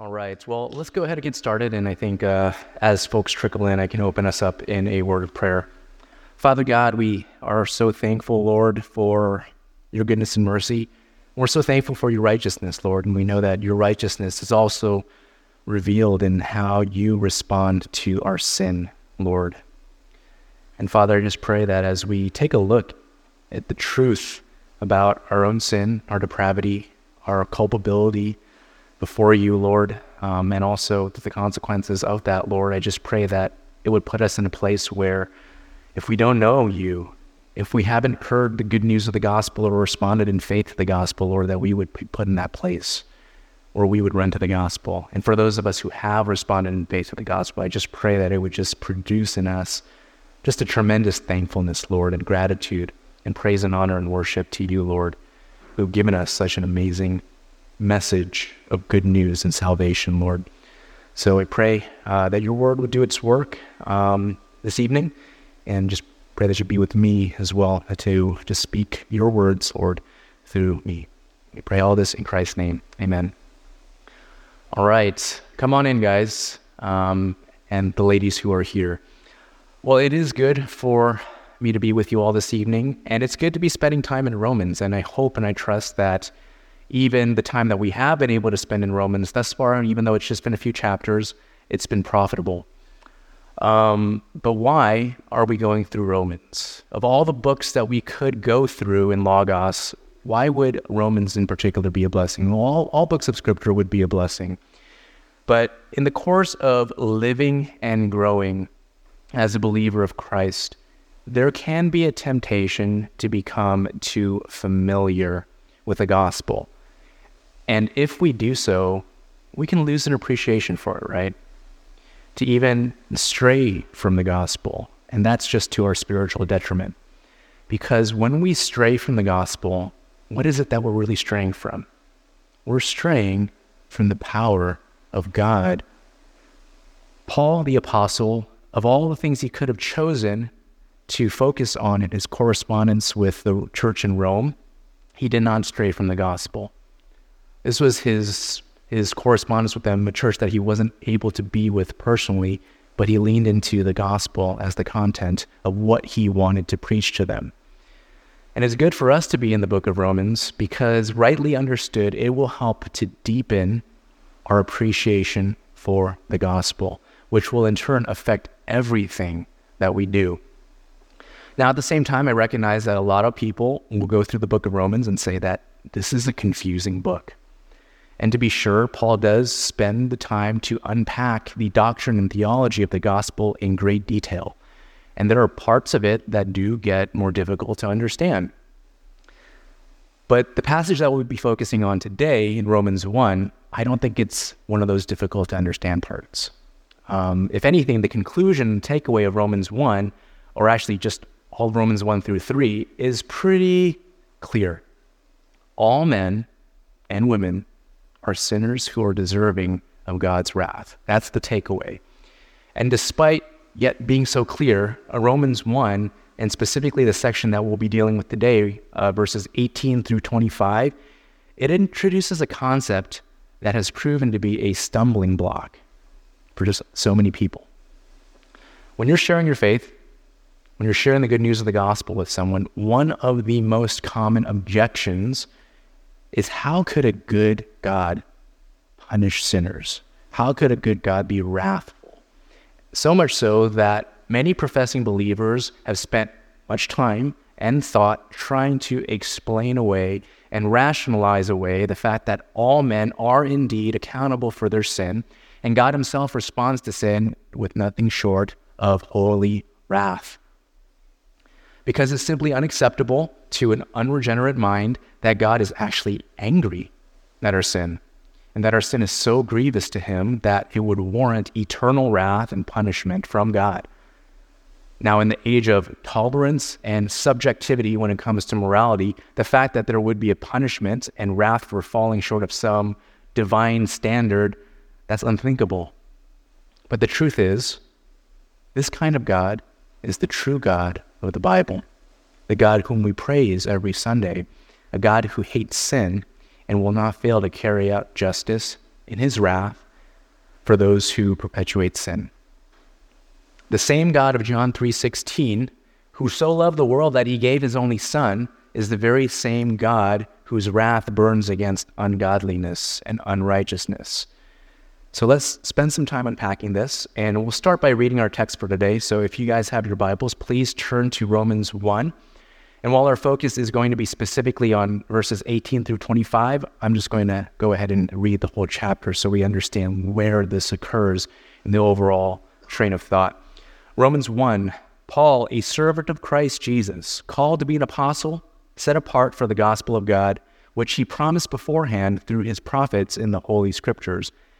All right, well, let's go ahead and get started. And I think as folks trickle in, I can open us up in a word of prayer. Father God, we are so thankful, Lord, for your goodness and mercy. We're so thankful for your righteousness, Lord. And we know that your righteousness is also revealed in how you respond to our sin, Lord. And Father, I just pray that as we take a look at the truth about our own sin, our depravity, our culpability before you, Lord, and also the consequences of that, Lord, I just pray that it would put us in a place where if we don't know you, if we haven't heard the good news of the gospel or responded in faith to the gospel, Lord, that we would be put in that place or we would run to the gospel. And for those of us who have responded in faith to the gospel, I just pray that it would just produce in us just a tremendous thankfulness, Lord, and gratitude and praise and honor and worship to you, Lord, who have given us such an amazing message of good news and salvation, Lord. So I pray that your word would do its work this evening, and just pray that you'd be with me as well to just speak your words, Lord, through me. We pray all this in Christ's name. Amen. All right. Come on in, guys, and the ladies who are here. Well, it is good for me to be with you all this evening, and it's good to be spending time in Romans, and I hope and I trust that even the time that we have been able to spend in Romans thus far, and even though it's just been a few chapters, it's been profitable. But why are we going through Romans? Of all the books that we could go through in Logos, why would Romans in particular be a blessing? Well, all books of Scripture would be a blessing. But in the course of living and growing as a believer of Christ, there can be a temptation to become too familiar with the gospel. And if we do so, we can lose an appreciation for it, right? To even stray from the gospel. And that's just to our spiritual detriment. Because when we stray from the gospel, what is it that we're really straying from? We're straying from the power of God. Paul, the apostle, of all the things he could have chosen to focus on in his correspondence with the church in Rome, he did not stray from the gospel. This was his correspondence with them, a church that he wasn't able to be with personally, but he leaned into the gospel as the content of what he wanted to preach to them. And it's good for us to be in the book of Romans because, rightly understood, it will help to deepen our appreciation for the gospel, which will in turn affect everything that we do. Now, at the same time, I recognize that a lot of people will go through the book of Romans and say that this is a confusing book. And to be sure, Paul does spend the time to unpack the doctrine and theology of the gospel in great detail. And there are parts of it that do get more difficult to understand. But the passage that we'll be focusing on today in Romans 1, I don't think it's one of those difficult to understand parts. If anything, the conclusion and takeaway of Romans 1, or actually just all Romans 1 through 3, is pretty clear. All men and women are sinners who are deserving of God's wrath. That's the takeaway. And despite yet being so clear, Romans 1, and specifically the section that we'll be dealing with today, verses 18 through 25, it introduces a concept that has proven to be a stumbling block for just so many people. When you're sharing your faith, when you're sharing the good news of the gospel with someone, one of the most common objections is, how could a good God punish sinners? How could a good God be wrathful? So much so that many professing believers have spent much time and thought trying to explain away and rationalize away the fact that all men are indeed accountable for their sin, and God himself responds to sin with nothing short of holy wrath. Because it's simply unacceptable to an unregenerate mind that God is actually angry at our sin, and that our sin is so grievous to him that it would warrant eternal wrath and punishment from God. Now, in the age of tolerance and subjectivity when it comes to morality, the fact that there would be a punishment and wrath for falling short of some divine standard, that's unthinkable. But the truth is, this kind of God is the true God of the Bible, the God whom we praise every Sunday, a God who hates sin and will not fail to carry out justice in his wrath for those who perpetuate sin. The same God of John 3:16, who so loved the world that he gave his only son, is the very same God whose wrath burns against ungodliness and unrighteousness. So let's spend some time unpacking this, and we'll start by reading our text for today. So if you guys have your Bibles, please turn to Romans 1. And while our focus is going to be specifically on verses 18 through 25, I'm just going to go ahead and read the whole chapter so we understand where this occurs in the overall train of thought. Romans 1, Paul, a servant of Christ Jesus, called to be an apostle, set apart for the gospel of God, which he promised beforehand through his prophets in the Holy Scriptures,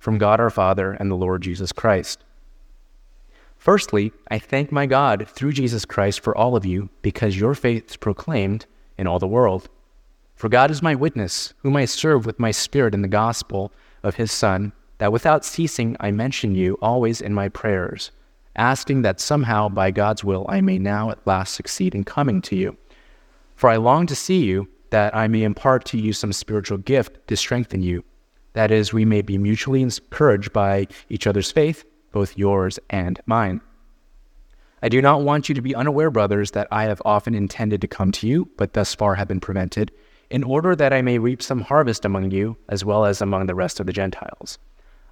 from God our Father and the Lord Jesus Christ. Firstly, I thank my God through Jesus Christ for all of you, because your faith is proclaimed in all the world. For God is my witness, whom I serve with my spirit in the gospel of his Son, that without ceasing I mention you always in my prayers, asking that somehow by God's will I may now at last succeed in coming to you. For I long to see you, that I may impart to you some spiritual gift to strengthen you, that is, we may be mutually encouraged by each other's faith, both yours and mine. I do not want you to be unaware, brothers, that I have often intended to come to you, but thus far have been prevented, in order that I may reap some harvest among you, as well as among the rest of the Gentiles.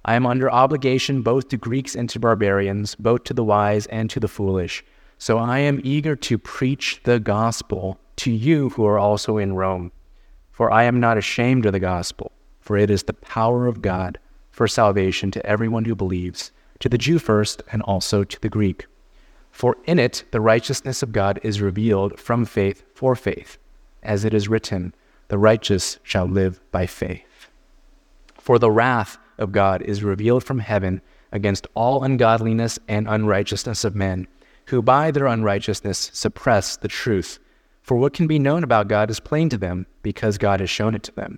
I am under obligation both to Greeks and to barbarians, both to the wise and to the foolish. So I am eager to preach the gospel to you who are also in Rome. For I am not ashamed of the gospel, for it is the power of God for salvation to everyone who believes, to the Jew first, and also to the Greek. For in it the righteousness of God is revealed from faith for faith, as it is written, the righteous shall live by faith. For the wrath of God is revealed from heaven against all ungodliness and unrighteousness of men, who by their unrighteousness suppress the truth. For what can be known about God is plain to them, because God has shown it to them.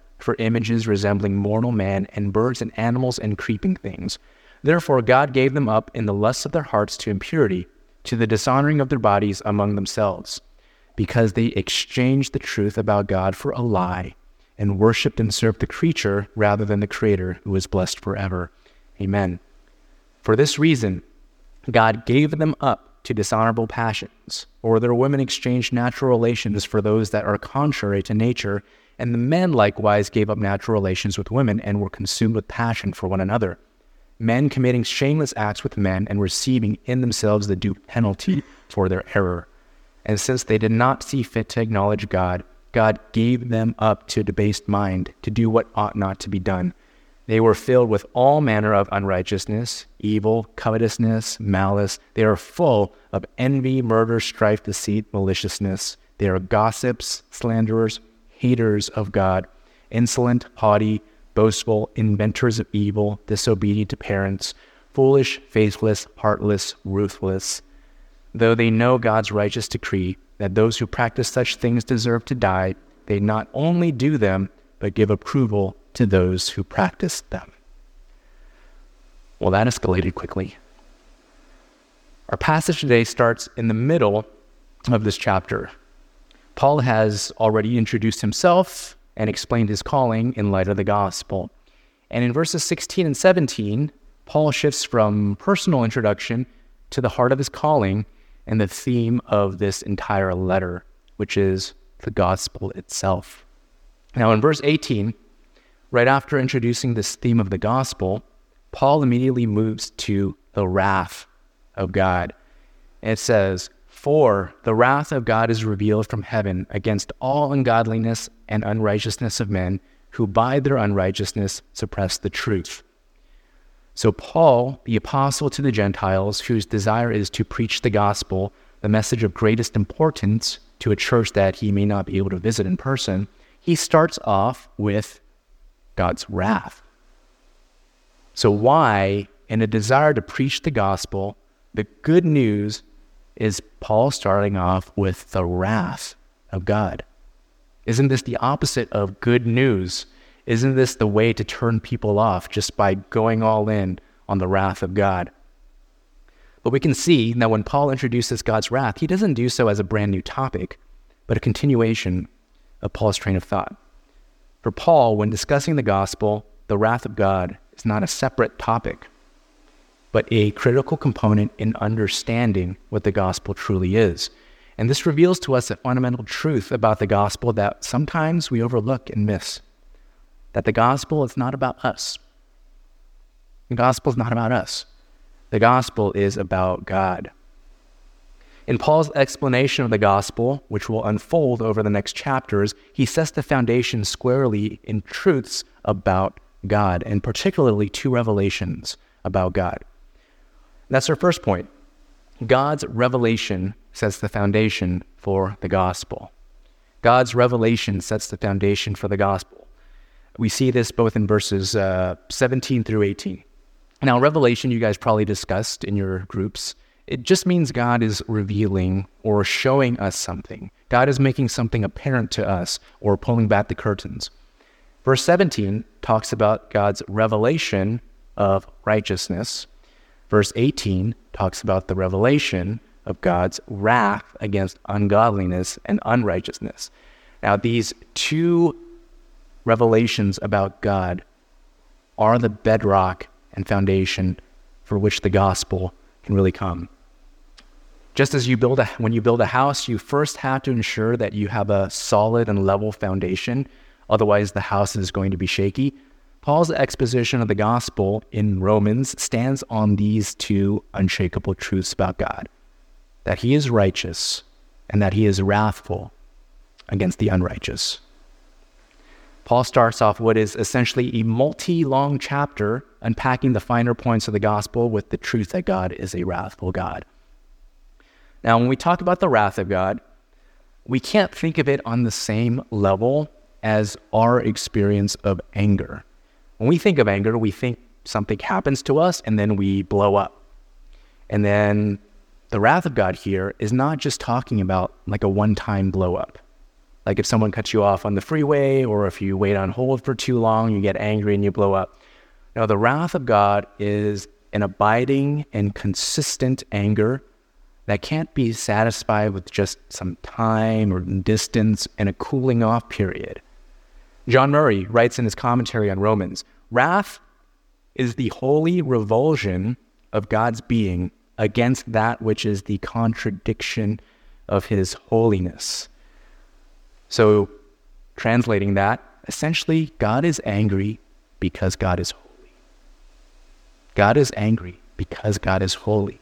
for images resembling mortal man and birds and animals and creeping things. Therefore God gave them up in the lusts of their hearts to impurity, to the dishonoring of their bodies among themselves, because they exchanged the truth about God for a lie, and worshipped and served the creature rather than the Creator, who is blessed forever. Amen. For this reason, God gave them up to dishonorable passions, or their women exchanged natural relations for those that are contrary to nature, and the men likewise gave up natural relations with women and were consumed with passion for one another, men committing shameless acts with men and receiving in themselves the due penalty for their error. And since they did not see fit to acknowledge God, God gave them up to a debased mind to do what ought not to be done. They were filled with all manner of unrighteousness, evil, covetousness, malice. They are full of envy, murder, strife, deceit, maliciousness. They are gossips, slanderers, haters of God, insolent, haughty, boastful, inventors of evil, disobedient to parents, foolish, faithless, heartless, ruthless. Though they know God's righteous decree that those who practice such things deserve to die, they not only do them, but give approval to those who practice them. Well, that escalated quickly. Our passage today starts in the middle of this chapter. Paul has already introduced himself and explained his calling in light of the gospel. And in verses 16 and 17, Paul shifts from personal introduction to the heart of his calling and the theme of this entire letter, which is the gospel itself. Now in verse 18, right after introducing this theme of the gospel, Paul immediately moves to the wrath of God. It says, "For the wrath of God is revealed from heaven against all ungodliness and unrighteousness of men who by their unrighteousness suppress the truth." So Paul, the apostle to the Gentiles, whose desire is to preach the gospel, the message of greatest importance to a church that he may not be able to visit in person, he starts off with God's wrath. So why, in a desire to preach the gospel, the good news, is Paul starting off with the wrath of God? Isn't this the opposite of good news? Isn't this the way to turn people off, just by going all in on the wrath of God? But we can see that when Paul introduces God's wrath, he doesn't do so as a brand new topic, but a continuation of Paul's train of thought. For Paul, when discussing the gospel, the wrath of God is not a separate topic, but a critical component in understanding what the gospel truly is. And this reveals to us a fundamental truth about the gospel that sometimes we overlook and miss, that the gospel is not about us. The gospel is not about us. The gospel is about God. In Paul's explanation of the gospel, which will unfold over the next chapters, he sets the foundation squarely in truths about God, and particularly two revelations about God. That's our first point. God's revelation sets the foundation for the gospel. God's revelation sets the foundation for the gospel. We see this both in verses 17 through 18. Now, revelation, you guys probably discussed in your groups. It just means God is revealing or showing us something. God is making something apparent to us or pulling back the curtains. Verse 17 talks about God's revelation of righteousness. Verse 18 talks about the revelation of God's wrath against ungodliness and unrighteousness. Now, these two revelations about God are the bedrock and foundation for which the gospel can really come. Just as when you build a house, you first have to ensure that you have a solid and level foundation. Otherwise, the house is going to be shaky. Paul's exposition of the gospel in Romans stands on these two unshakable truths about God, that he is righteous and that he is wrathful against the unrighteous. Paul starts off what is essentially a multi-long chapter unpacking the finer points of the gospel with the truth that God is a wrathful God. Now, when we talk about the wrath of God, we can't think of it on the same level as our experience of anger. When we think of anger, we think something happens to us and then we blow up. And then the wrath of God here is not just talking about like a one-time blow up. Like if someone cuts you off on the freeway, or if you wait on hold for too long, you get angry and you blow up. No, the wrath of God is an abiding and consistent anger that can't be satisfied with just some time or distance and a cooling off period. John Murray writes in his commentary on Romans, "Wrath is the holy revulsion of God's being against that which is the contradiction of his holiness." So, translating that, essentially, God is angry because God is holy. God is angry because God is holy.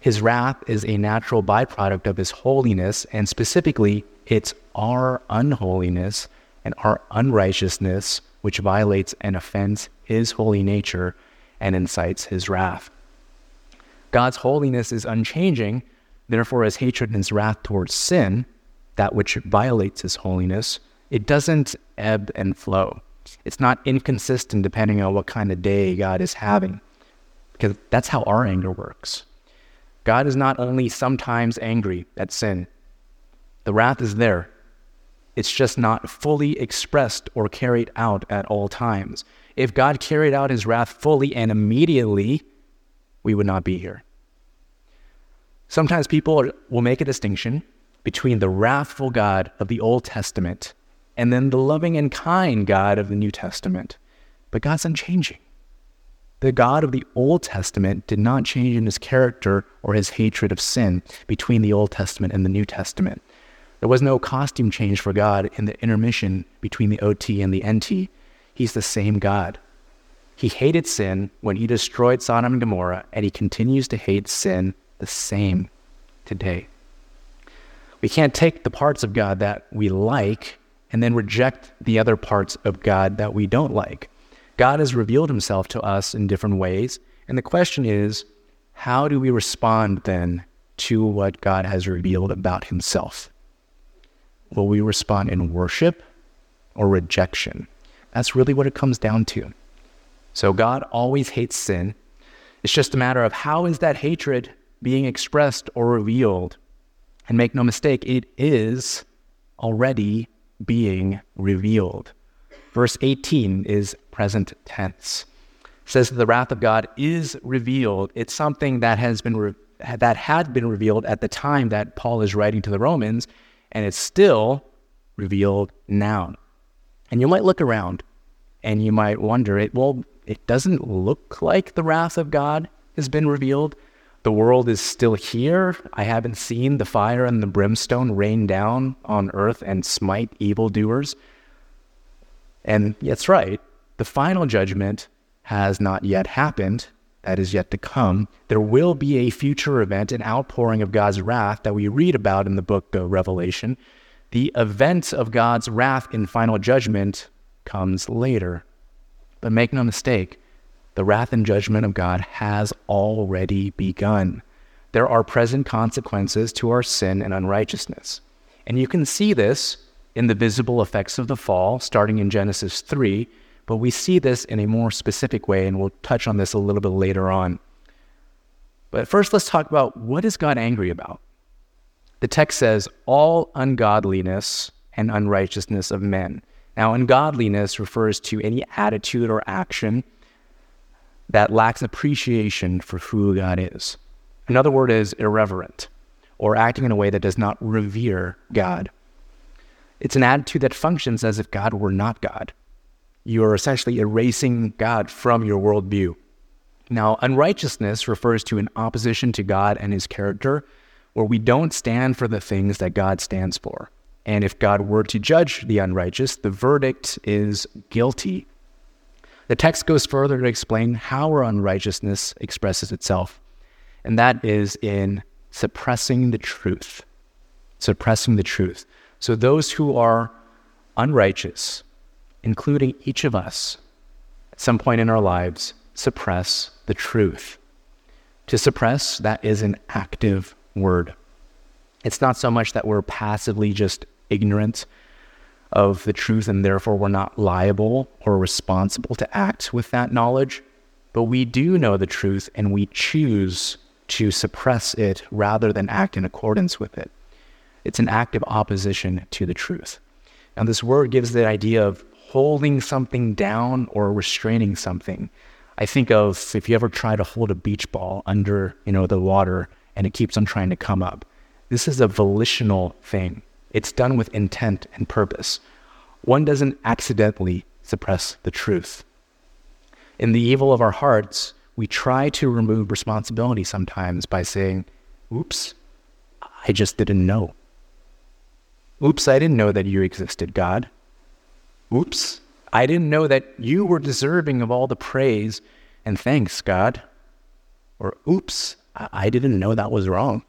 His wrath is a natural byproduct of his holiness, and specifically, it's our unholiness and our unrighteousness, which violates and offends his holy nature and incites his wrath. God's holiness is unchanging, therefore his hatred and his wrath towards sin, that which violates his holiness, it doesn't ebb and flow. It's not inconsistent depending on what kind of day God is having, because that's how our anger works. God is not only sometimes angry at sin. The wrath is there. It's just not fully expressed or carried out at all times. If God carried out his wrath fully and immediately, we would not be here. Sometimes people will make a distinction between the wrathful God of the Old Testament and then the loving and kind God of the New Testament. But God's unchanging. The God of the Old Testament did not change in his character or his hatred of sin between the Old Testament and the New Testament. There was no costume change for God in the intermission between the OT and the NT. He's the same God. He hated sin when he destroyed Sodom and Gomorrah, and he continues to hate sin the same today. We can't take the parts of God that we like and then reject the other parts of God that we don't like. God has revealed himself to us in different ways, and the question is, how do we respond then to what God has revealed about himself? Will we respond in worship or rejection? That's really what it comes down to. So God always hates sin. It's just a matter of how is that hatred being expressed or revealed? And make no mistake, it is already being revealed. Verse 18 is present tense. It says that the wrath of God is revealed. It's something that has been that had been revealed at the time that Paul is writing to the Romans, and it's still revealed now. And you might look around and you might wonder, it doesn't look like the wrath of God has been revealed. The world is still here. I haven't seen the fire and the brimstone rain down on earth and smite evildoers. And that's right. The final judgment has not yet happened. That is yet to come. There will be a future event, an outpouring of God's wrath that we read about in the book of Revelation. The event of God's wrath in final judgment comes later. But make no mistake, the wrath and judgment of God has already begun. There are present consequences to our sin and unrighteousness. And you can see this in the visible effects of the fall, starting in Genesis 3, but we see this in a more specific way, and we'll touch on this a little bit later on. But first, let's talk about, what is God angry about? The text says, all ungodliness and unrighteousness of men. Now, ungodliness refers to any attitude or action that lacks appreciation for who God is. Another word is irreverent, or acting in a way that does not revere God. It's an attitude that functions as if God were not God. You are essentially erasing God from your worldview. Now, unrighteousness refers to an opposition to God and his character, where we don't stand for the things that God stands for. And if God were to judge the unrighteous, the verdict is guilty. The text goes further to explain how our unrighteousness expresses itself, and that is in suppressing the truth. Suppressing the truth. So those who are unrighteous, including each of us, at some point in our lives, suppress the truth. To suppress, that is an active word. It's not so much that we're passively just ignorant of the truth and therefore we're not liable or responsible to act with that knowledge, but we do know the truth and we choose to suppress it rather than act in accordance with it. It's an active opposition to the truth. Now, this word gives the idea of holding something down or restraining something. I think of, if you ever try to hold a beach ball under, the water and it keeps on trying to come up. This is a volitional thing. It's done with intent and purpose. One doesn't accidentally suppress the truth. In the evil of our hearts, we try to remove responsibility sometimes by saying, oops, I just didn't know. Oops, I didn't know that you existed, God. Oops, I didn't know that you were deserving of all the praise and thanks, God. Or oops, I didn't know that was wrong.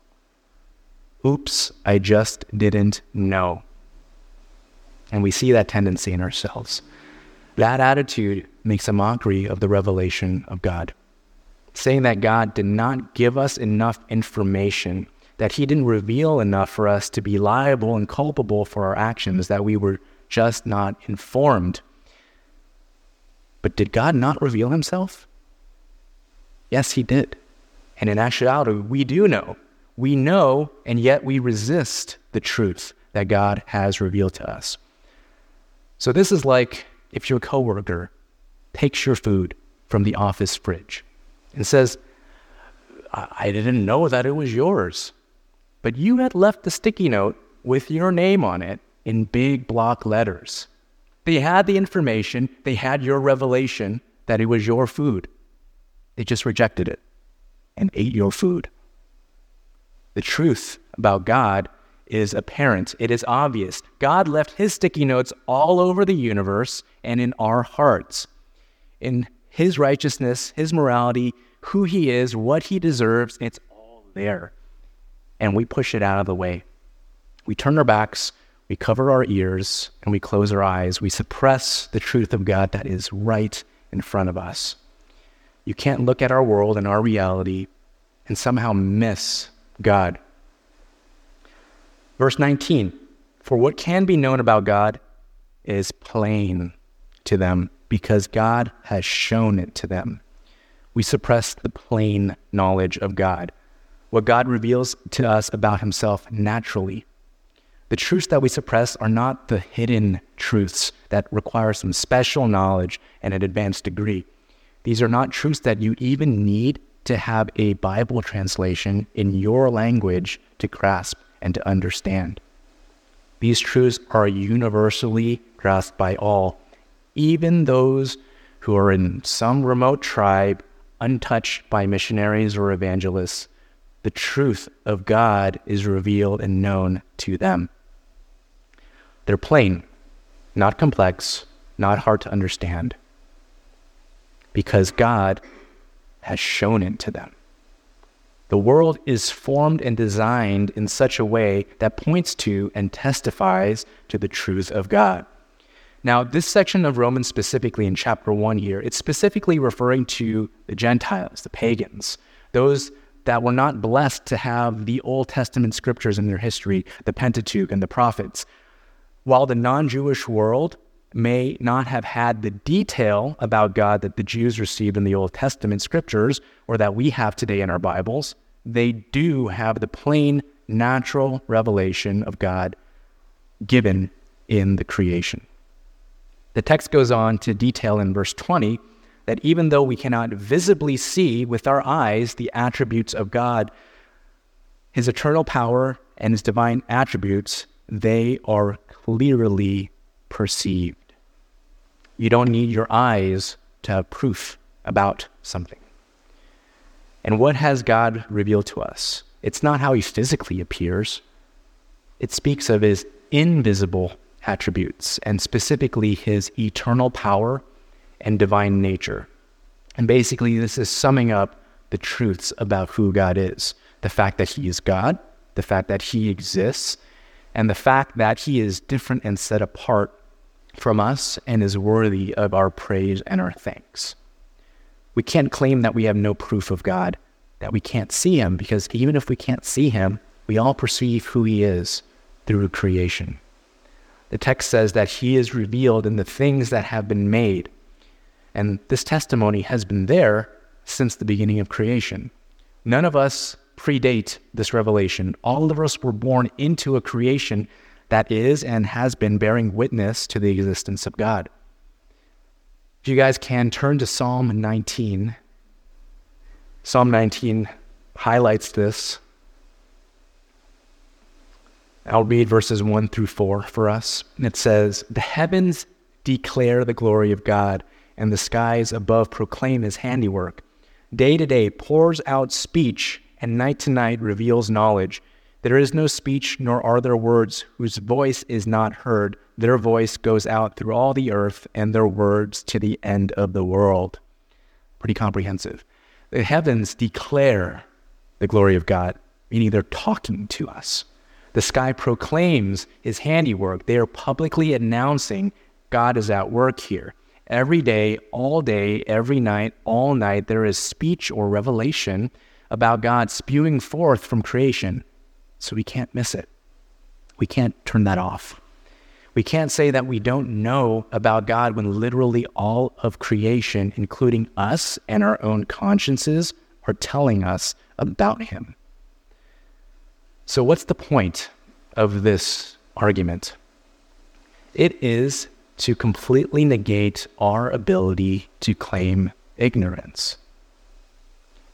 Oops, I just didn't know. And we see that tendency in ourselves. That attitude makes a mockery of the revelation of God. Saying that God did not give us enough information, that he didn't reveal enough for us to be liable and culpable for our actions, that we were just not informed. But did God not reveal himself? Yes, he did. And in actuality, we do know. We know, and yet we resist the truth that God has revealed to us. So this is like if your coworker takes your food from the office fridge and says, I didn't know that it was yours, but you had left the sticky note with your name on it in big block letters. They had the information, they had your revelation that it was your food. They just rejected it and ate your food. The truth about God is apparent. It is obvious. God left his sticky notes all over the universe and in our hearts. In his righteousness, his morality, who he is, what he deserves, it's all there. and we push it out of the way. We turn our backs, we cover our ears, and we close our eyes. We suppress the truth of God that is right in front of us. You can't look at our world and our reality and somehow miss God. Verse 19, for what can be known about God is plain to them because God has shown it to them. We suppress the plain knowledge of God, what God reveals to us about himself naturally. The truths that we suppress are not the hidden truths that require some special knowledge and an advanced degree. These are not truths that you even need to have a Bible translation in your language to grasp and to understand. These truths are universally grasped by all, even those who are in some remote tribe, untouched by missionaries or evangelists. The truth of God is revealed and known to them. They're plain, not complex, not hard to understand, because God has shown it to them. The world is formed and designed in such a way that points to and testifies to the truth of God. Now, this section of Romans specifically in chapter 1 here, it's specifically referring to the Gentiles, the pagans, those that were not blessed to have the Old Testament scriptures in their history, the Pentateuch and the prophets. While the non-Jewish world may not have had the detail about God that the Jews received in the Old Testament scriptures or that we have today in our Bibles, they do have the plain, natural revelation of God given in the creation. The text goes on to detail in verse 20 that even though we cannot visibly see with our eyes the attributes of God, his eternal power and his divine attributes, they are clearly perceived. You don't need your eyes to have proof about something. And what has God revealed to us? It's not how he physically appears. It speaks of his invisible attributes, and specifically his eternal power and divine nature. And basically, this is summing up the truths about who God is. The fact that he is God, the fact that he exists, and the fact that he is different and set apart from us and is worthy of our praise and our thanks. We can't claim that we have no proof of God, that we can't see him, because even if we can't see him, we all perceive who he is through creation. The text says that he is revealed in the things that have been made. And this testimony has been there since the beginning of creation. None of us predate this revelation. All of us were born into a creation that is and has been bearing witness to the existence of God. If you guys can, turn to Psalm 19. Psalm 19 highlights this. I'll read verses 1 through 4 for us. And it says, "The heavens declare the glory of God, and the skies above proclaim his handiwork. Day to day pours out speech, and night to night reveals knowledge. There is no speech, nor are there words, whose voice is not heard. Their voice goes out through all the earth, and their words to the end of the world." Pretty comprehensive. The heavens declare the glory of God, meaning they're talking to us. The sky proclaims his handiwork. They are publicly announcing God is at work here. Every day, all day, every night, all night, there is speech or revelation about God spewing forth from creation. So we can't miss it. We can't turn that off. We can't say that we don't know about God when literally all of creation, including us and our own consciences, are telling us about him. So what's the point of this argument? It is to completely negate our ability to claim ignorance.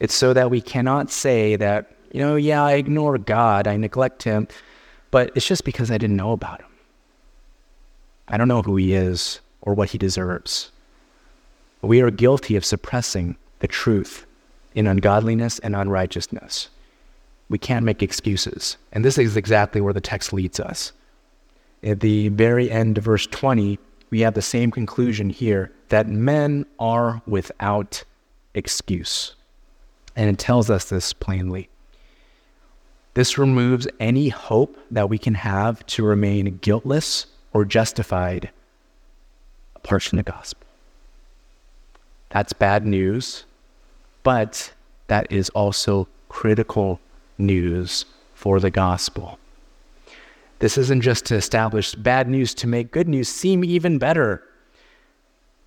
It's so that we cannot say that, I ignore God, I neglect him, but it's just because I didn't know about him. I don't know who he is or what he deserves. We are guilty of suppressing the truth in ungodliness and unrighteousness. We can't make excuses. And this is exactly where the text leads us. At the very end of verse 20, we have the same conclusion here, that men are without excuse. And it tells us this plainly. This removes any hope that we can have to remain guiltless or justified apart from the gospel. That's bad news, but that is also critical news for the gospel. This isn't just to establish bad news to make good news seem even better,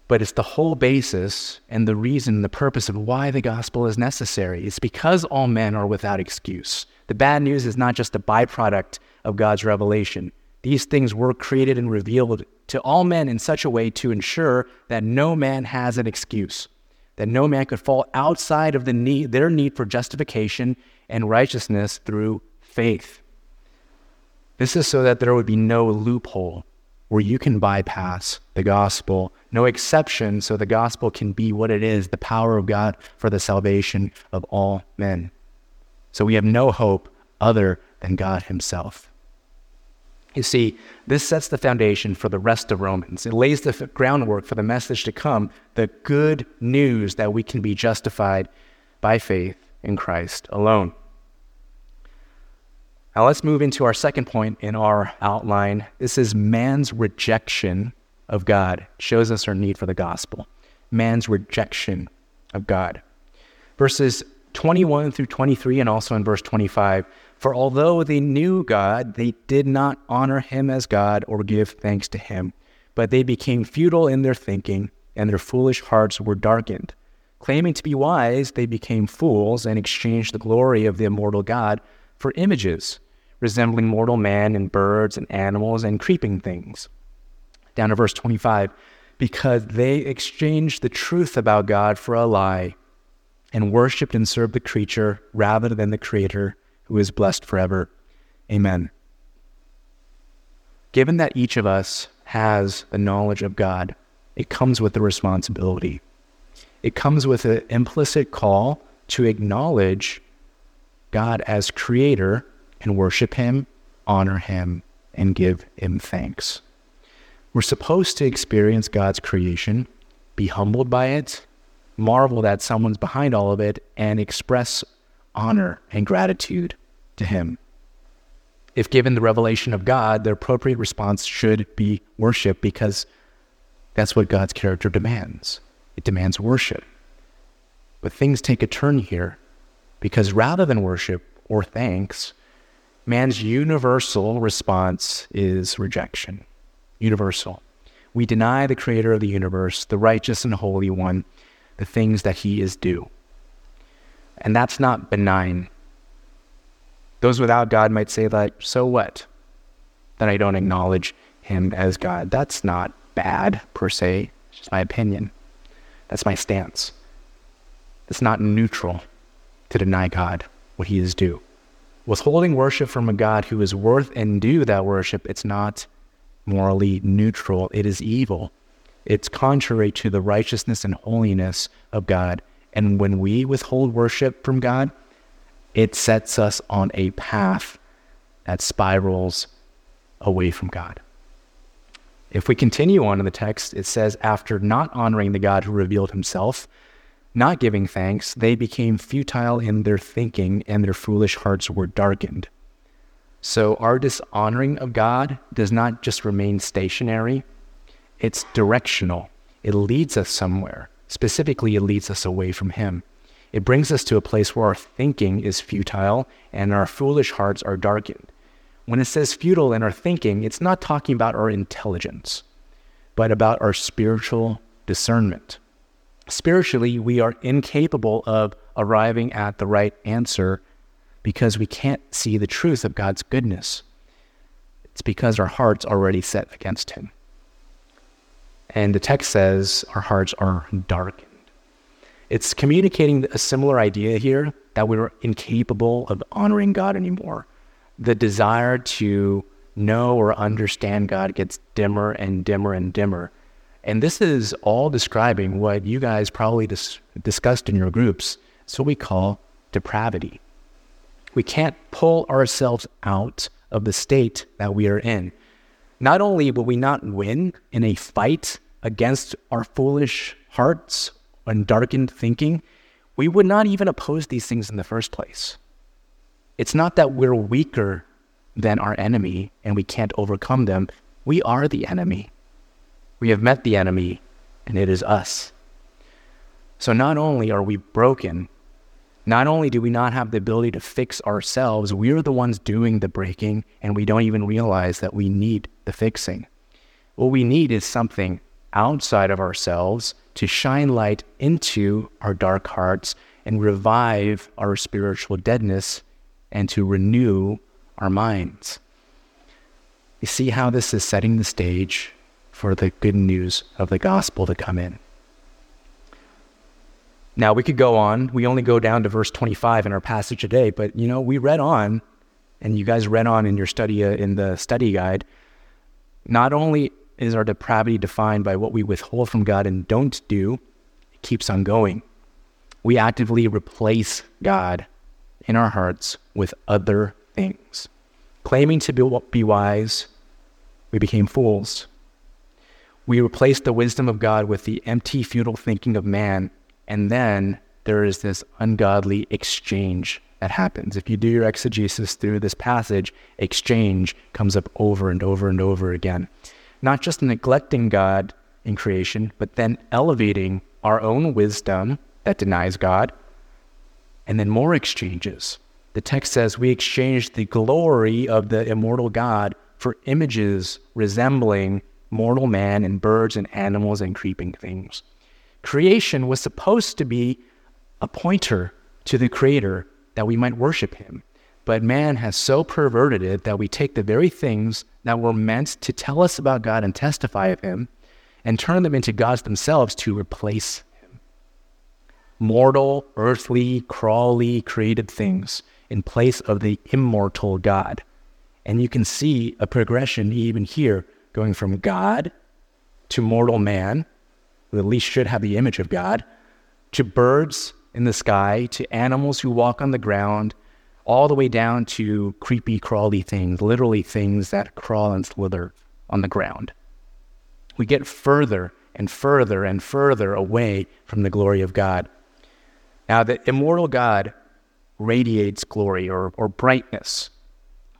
but it's the whole basis and the reason, the purpose of why the gospel is necessary. It's because all men are without excuse. The bad news is not just a byproduct of God's revelation. These things were created and revealed to all men in such a way to ensure that no man has an excuse, that no man could fall outside of their need for justification and righteousness through faith. This is so that there would be no loophole where you can bypass the gospel, no exception, so the gospel can be what it is, the power of God for the salvation of all men. So we have no hope other than God himself. You see, this sets the foundation for the rest of Romans. It lays the groundwork for the message to come, the good news that we can be justified by faith in Christ alone. Now let's move into our second point in our outline. This is man's rejection of God. It shows us our need for the gospel. Man's rejection of God. Verses 21 through 23 and also in verse 25. For although they knew God, they did not honor him as God or give thanks to him, but they became futile in their thinking, and their foolish hearts were darkened. Claiming to be wise, they became fools and exchanged the glory of the immortal God for images resembling mortal man and birds and animals and creeping things. Down to verse 25, because they exchanged the truth about God for a lie and worshipped and served the creature rather than the Creator, who is blessed forever. Amen. Given that each of us has the knowledge of God, it comes with the responsibility. It comes with an implicit call to acknowledge God as creator and worship him, honor him, and give him thanks. We're supposed to experience God's creation, be humbled by it, marvel that someone's behind all of it, and express honor and gratitude to him. If given the revelation of God, the appropriate response should be worship, because that's what God's character demands. It demands worship. But things take a turn here, because rather than worship or thanks, man's universal response is rejection. Universal. We deny the creator of the universe, the righteous and holy one, the things that he is due. And that's not benign. Those without God might say that, so what? That I don't acknowledge him as God. That's not bad, per se. It's just my opinion. That's my stance. It's not neutral to deny God what he is due. Withholding worship from a God who is worth and due that worship, it's not morally neutral. It is evil. It's contrary to the righteousness and holiness of God. And when we withhold worship from God, it sets us on a path that spirals away from God. If we continue on in the text, it says, after not honoring the God who revealed himself, not giving thanks, they became futile in their thinking, and their foolish hearts were darkened. So our dishonoring of God does not just remain stationary. It's directional. It leads us somewhere. Specifically, it leads us away from him. It brings us to a place where our thinking is futile and our foolish hearts are darkened. When it says futile in our thinking, it's not talking about our intelligence, but about our spiritual discernment. Spiritually, we are incapable of arriving at the right answer because we can't see the truth of God's goodness. It's because our heart's already set against him. And the text says our hearts are darkened. It's communicating a similar idea here, that we were incapable of honoring God anymore. The desire to know or understand God gets dimmer and dimmer and dimmer. And this is all describing what you guys probably discussed in your groups. So we call depravity. We can't pull ourselves out of the state that we are in. Not only will we not win in a fight against our foolish hearts and darkened thinking, we would not even oppose these things in the first place. It's not that we're weaker than our enemy and we can't overcome them. We are the enemy. We have met the enemy, and it is us. So not only are we broken, not only do we not have the ability to fix ourselves, we're the ones doing the breaking, and we don't even realize that we need the fixing. What we need is something outside of ourselves to shine light into our dark hearts and revive our spiritual deadness and to renew our minds. You see how this is setting the stage for the good news of the gospel to come in. Now, we could go on. We only go down to verse 25 in our passage today, but, we read on, and you guys read on in your study, in the study guide. Not only is our depravity defined by what we withhold from God and don't do, it keeps on going. We actively replace God in our hearts with other things. Claiming to be wise, we became fools. We replaced the wisdom of God with the empty, futile thinking of man. And then there is this ungodly exchange that happens. If you do your exegesis through this passage, exchange comes up over and over and over again. Not just neglecting God in creation, but then elevating our own wisdom that denies God, and then more exchanges. The text says we exchanged the glory of the immortal God for images resembling mortal man and birds and animals and creeping things. Creation was supposed to be a pointer to the Creator that we might worship Him. But man has so perverted it that we take the very things that were meant to tell us about God and testify of Him and turn them into gods themselves to replace Him. Mortal, earthly, crawly, created things in place of the immortal God. And you can see a progression even here, going from God to mortal man, who at least should have the image of God, to birds in the sky, to animals who walk on the ground, all the way down to creepy, crawly things, literally things that crawl and slither on the ground. We get further and further and further away from the glory of God. Now, the immortal God radiates glory or brightness.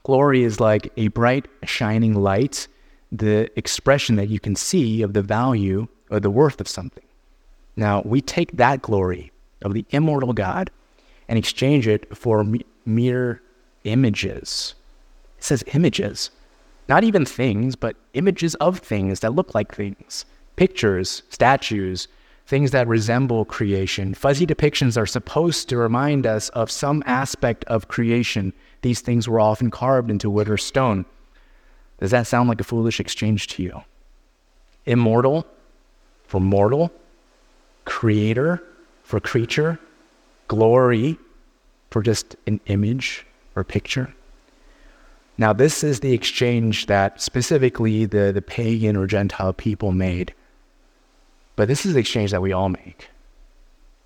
Glory is like a bright, shining light, the expression that you can see of the value or the worth of something. Now, we take that glory of the immortal God and exchange it for mere images. It says images, not even things, but images of things that look like things, pictures, statues, things that resemble creation. Fuzzy depictions are supposed to remind us of some aspect of creation. These things were often carved into wood or stone. Does that sound like a foolish exchange to you? Immortal for mortal, creator for creature, glory for just an image or picture. Now, this is the exchange that specifically the pagan or Gentile people made. But this is the exchange that we all make.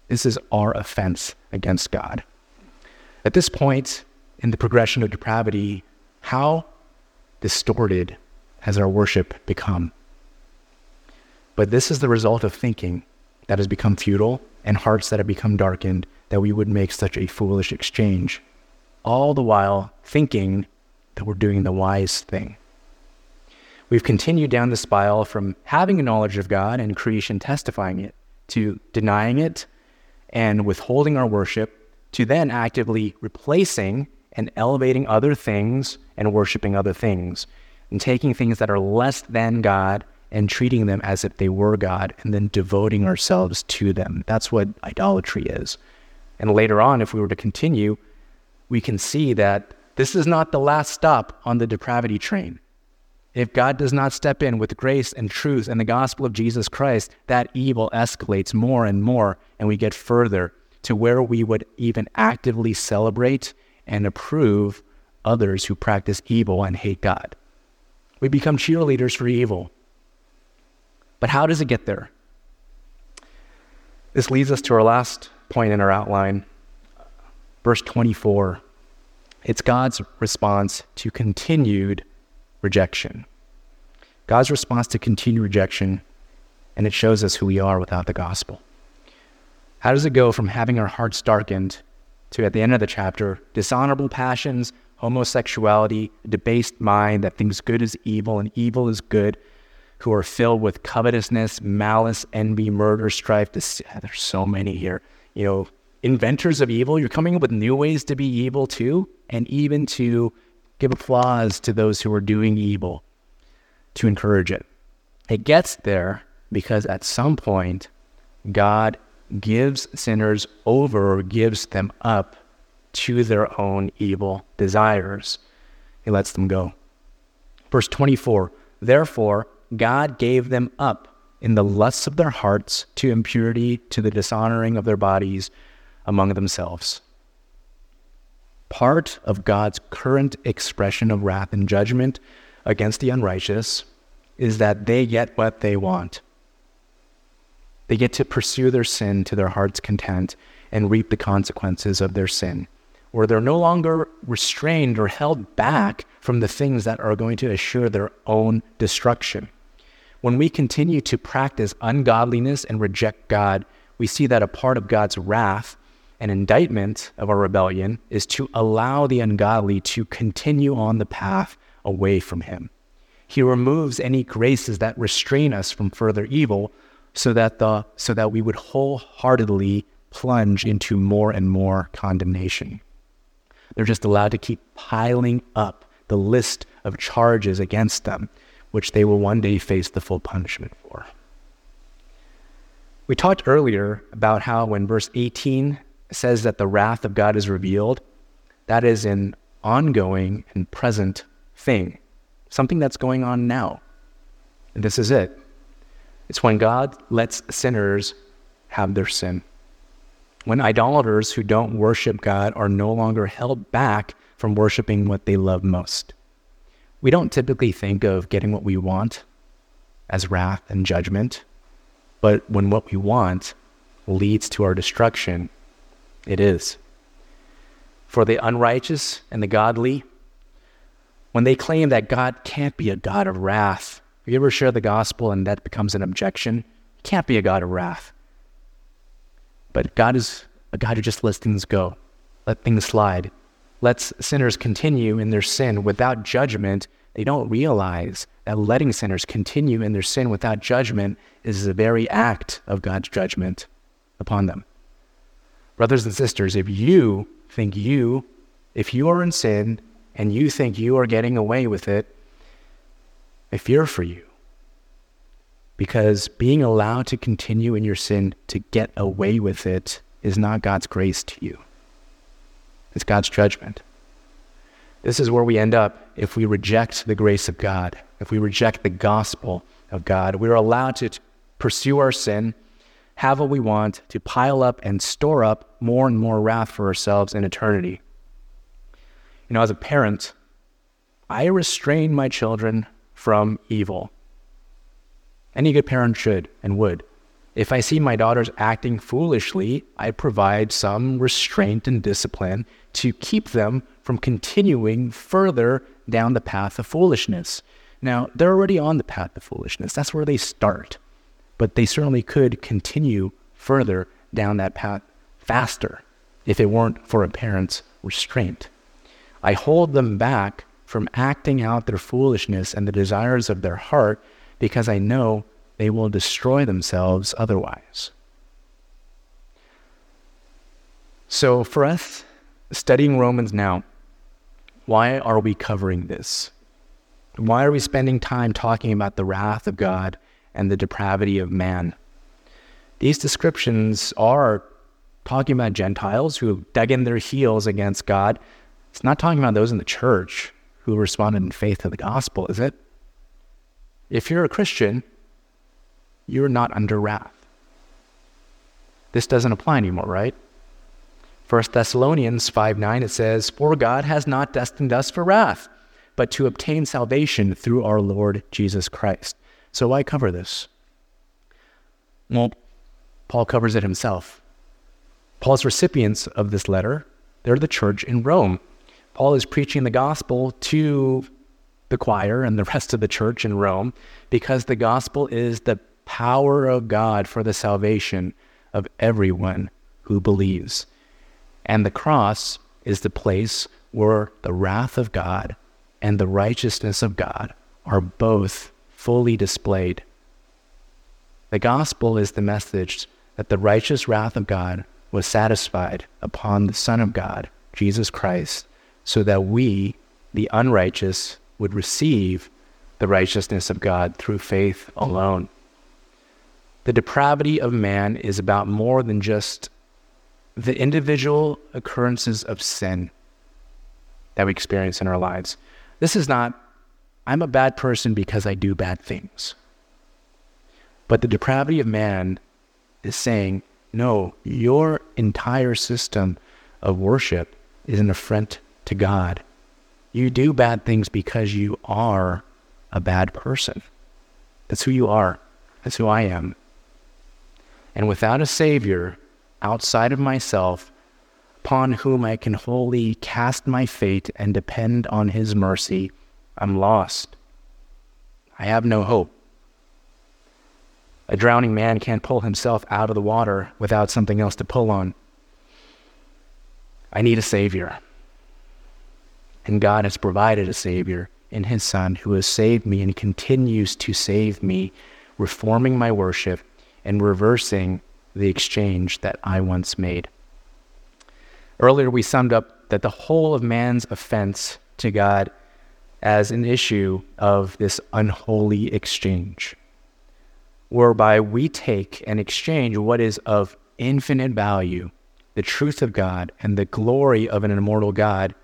This is our offense against God. At this point in the progression of depravity, how distorted has our worship become? But this is the result of thinking that has become futile and hearts that have become darkened, that we would make such a foolish exchange, all the while thinking that we're doing the wise thing. We've continued down the spiral from having a knowledge of God and creation testifying it, to denying it and withholding our worship, to then actively replacing and elevating other things and worshiping other things, and taking things that are less than God and treating them as if they were God, and then devoting ourselves to them. That's what idolatry is. And later on, if we were to continue, we can see that this is not the last stop on the depravity train. If God does not step in with grace and truth and the gospel of Jesus Christ, that evil escalates more and more, and we get further to where we would even actively celebrate and approve others who practice evil and hate God. We become cheerleaders for evil. But how does it get there? This leads us to our last point in our outline, verse 24. It's God's response to continued rejection. God's response to continued rejection, and it shows us who we are without the gospel. How does it go from having our hearts darkened to, at the end of the chapter, dishonorable passions, homosexuality, debased mind that thinks good is evil and evil is good, who are filled with covetousness, malice, envy, murder, strife. There's so many here. You know, inventors of evil, you're coming up with new ways to be evil too, and even to give applause to those who are doing evil, to encourage it. It gets there because at some point, God gives sinners over or gives them up to their own evil desires. He lets them go. Verse 24, therefore, God gave them up in the lusts of their hearts to impurity, to the dishonoring of their bodies among themselves. Part of God's current expression of wrath and judgment against the unrighteous is that they get what they want. They get to pursue their sin to their heart's content and reap the consequences of their sin, where they're no longer restrained or held back from the things that are going to assure their own destruction. When we continue to practice ungodliness and reject God, we see that a part of God's wrath and indictment of our rebellion is to allow the ungodly to continue on the path away from him. He removes any graces that restrain us from further evil, so that we would wholeheartedly plunge into more and more condemnation. They're just allowed to keep piling up the list of charges against them, which they will one day face the full punishment for. We talked earlier about how when verse 18 says that the wrath of God is revealed, that is an ongoing and present thing, something that's going on now. And this is it. It's when God lets sinners have their sin. When idolaters who don't worship God are no longer held back from worshiping what they love most. We don't typically think of getting what we want as wrath and judgment, but when what we want leads to our destruction, it is. For the unrighteous and the godly, when they claim that God can't be a God of wrath, you ever share the gospel and that becomes an objection? He can't be a God of wrath. But God is a God who just lets things go, let things slide, lets sinners continue in their sin without judgment. They don't realize that letting sinners continue in their sin without judgment is the very act of God's judgment upon them. Brothers and sisters, if you are in sin and you think you are getting away with it, I fear for you, because being allowed to continue in your sin to get away with it is not God's grace to you. It's God's judgment. This is where we end up if we reject the grace of God, if we reject the gospel of God. We're allowed to pursue our sin, have what we want, to pile up and store up more and more wrath for ourselves in eternity. You know, as a parent, I restrain my children from evil. Any good parent should and would. If I see my daughters acting foolishly, I provide some restraint and discipline to keep them from continuing further down the path of foolishness. Now, they're already on the path of foolishness. That's where they start. But they certainly could continue further down that path faster if it weren't for a parent's restraint. I hold them back from acting out their foolishness and the desires of their heart, because I know they will destroy themselves otherwise. So for us, studying Romans now, why are we covering this? Why are we spending time talking about the wrath of God and the depravity of man? These descriptions are talking about Gentiles who have dug in their heels against God. It's not talking about those in the church who responded in faith to the gospel, is it? If you're a Christian, you're not under wrath. This doesn't apply anymore, right? 1 Thessalonians 5:9, it says, "For God has not destined us for wrath, but to obtain salvation through our Lord Jesus Christ." So why cover this? Well, Paul covers it himself. Paul's recipients of this letter, they're the church in Rome. Paul is preaching the gospel to the choir and the rest of the church in Rome because the gospel is the power of God for the salvation of everyone who believes. And the cross is the place where the wrath of God and the righteousness of God are both fully displayed. The gospel is the message that the righteous wrath of God was satisfied upon the Son of God, Jesus Christ, so that we, the unrighteous, would receive the righteousness of God through faith alone. The depravity of man is about more than just the individual occurrences of sin that we experience in our lives. This is not, I'm a bad person because I do bad things. But the depravity of man is saying, no, your entire system of worship is an affront to God. You do bad things because you are a bad person. That's who you are. That's who I am. And without a savior outside of myself, upon whom I can wholly cast my fate and depend on his mercy, I'm lost. I have no hope. A drowning man can't pull himself out of the water without something else to pull on. I need a savior. And God has provided a savior in his Son, who has saved me and continues to save me, reforming my worship and reversing the exchange that I once made. Earlier, we summed up that the whole of man's offense to God as an issue of this unholy exchange, whereby we take and exchange what is of infinite value, the truth of God and the glory of an immortal God,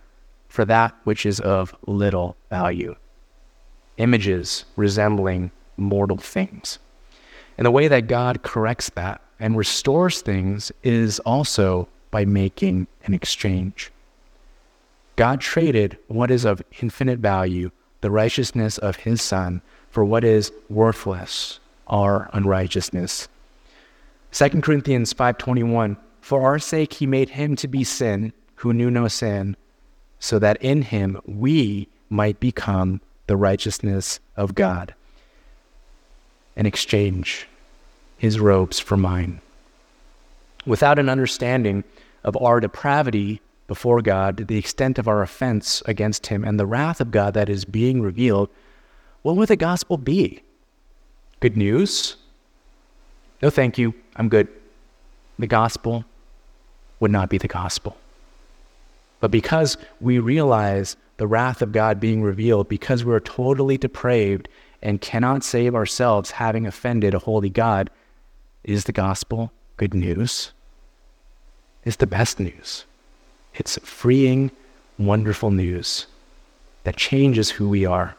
for that which is of little value, images resembling mortal things. And the way that God corrects that and restores things is also by making an exchange. God traded what is of infinite value, the righteousness of his Son, for what is worthless, our unrighteousness. 2 Corinthians 5:21, for our sake he made him to be sin, who knew no sin, so that in him we might become the righteousness of God. And exchange his robes for mine. Without an understanding of our depravity before God, the extent of our offense against him, and the wrath of God that is being revealed, what would the gospel be? Good news? No, thank you. I'm good. The gospel would not be the gospel. But because we realize the wrath of God being revealed, because we're totally depraved and cannot save ourselves, having offended a holy God, is the gospel good news? It's the best news. It's freeing, wonderful news that changes who we are.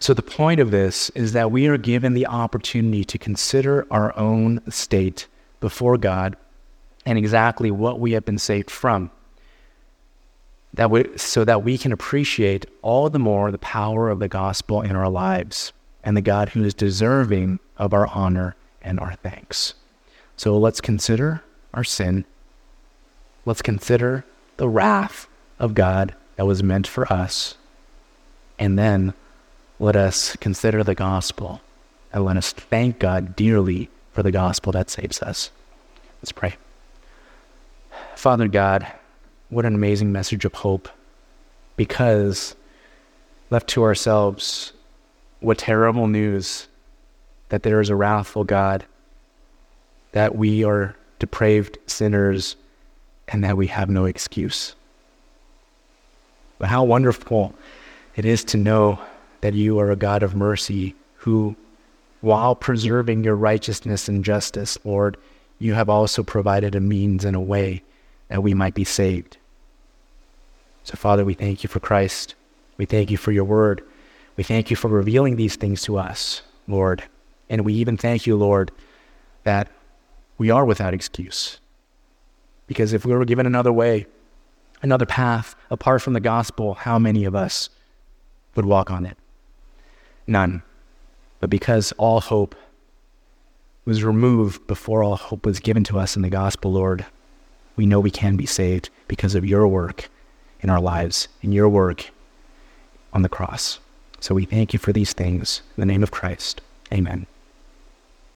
So the point of this is that we are given the opportunity to consider our own state before God and exactly what we have been saved from, so that we can appreciate all the more the power of the gospel in our lives and the God who is deserving of our honor and our thanks. So let's consider our sin. Let's consider the wrath of God that was meant for us. And then let us consider the gospel, and let us thank God dearly for the gospel that saves us. Let's pray. Father God, what an amazing message of hope, because left to ourselves, what terrible news that there is a wrathful God, that we are depraved sinners, and that we have no excuse. But how wonderful it is to know that you are a God of mercy who, while preserving your righteousness and justice, Lord, you have also provided a means and a way that we might be saved. So, Father, we thank you for Christ. We thank you for your word. We thank you for revealing these things to us, Lord. And we even thank you, Lord, that we are without excuse. Because if we were given another way, another path, apart from the gospel, how many of us would walk on it? None. But because all hope was removed before all hope was given to us in the gospel, Lord, we know we can be saved because of your work in our lives and your work on the cross. So we thank you for these things. In the name of Christ, amen.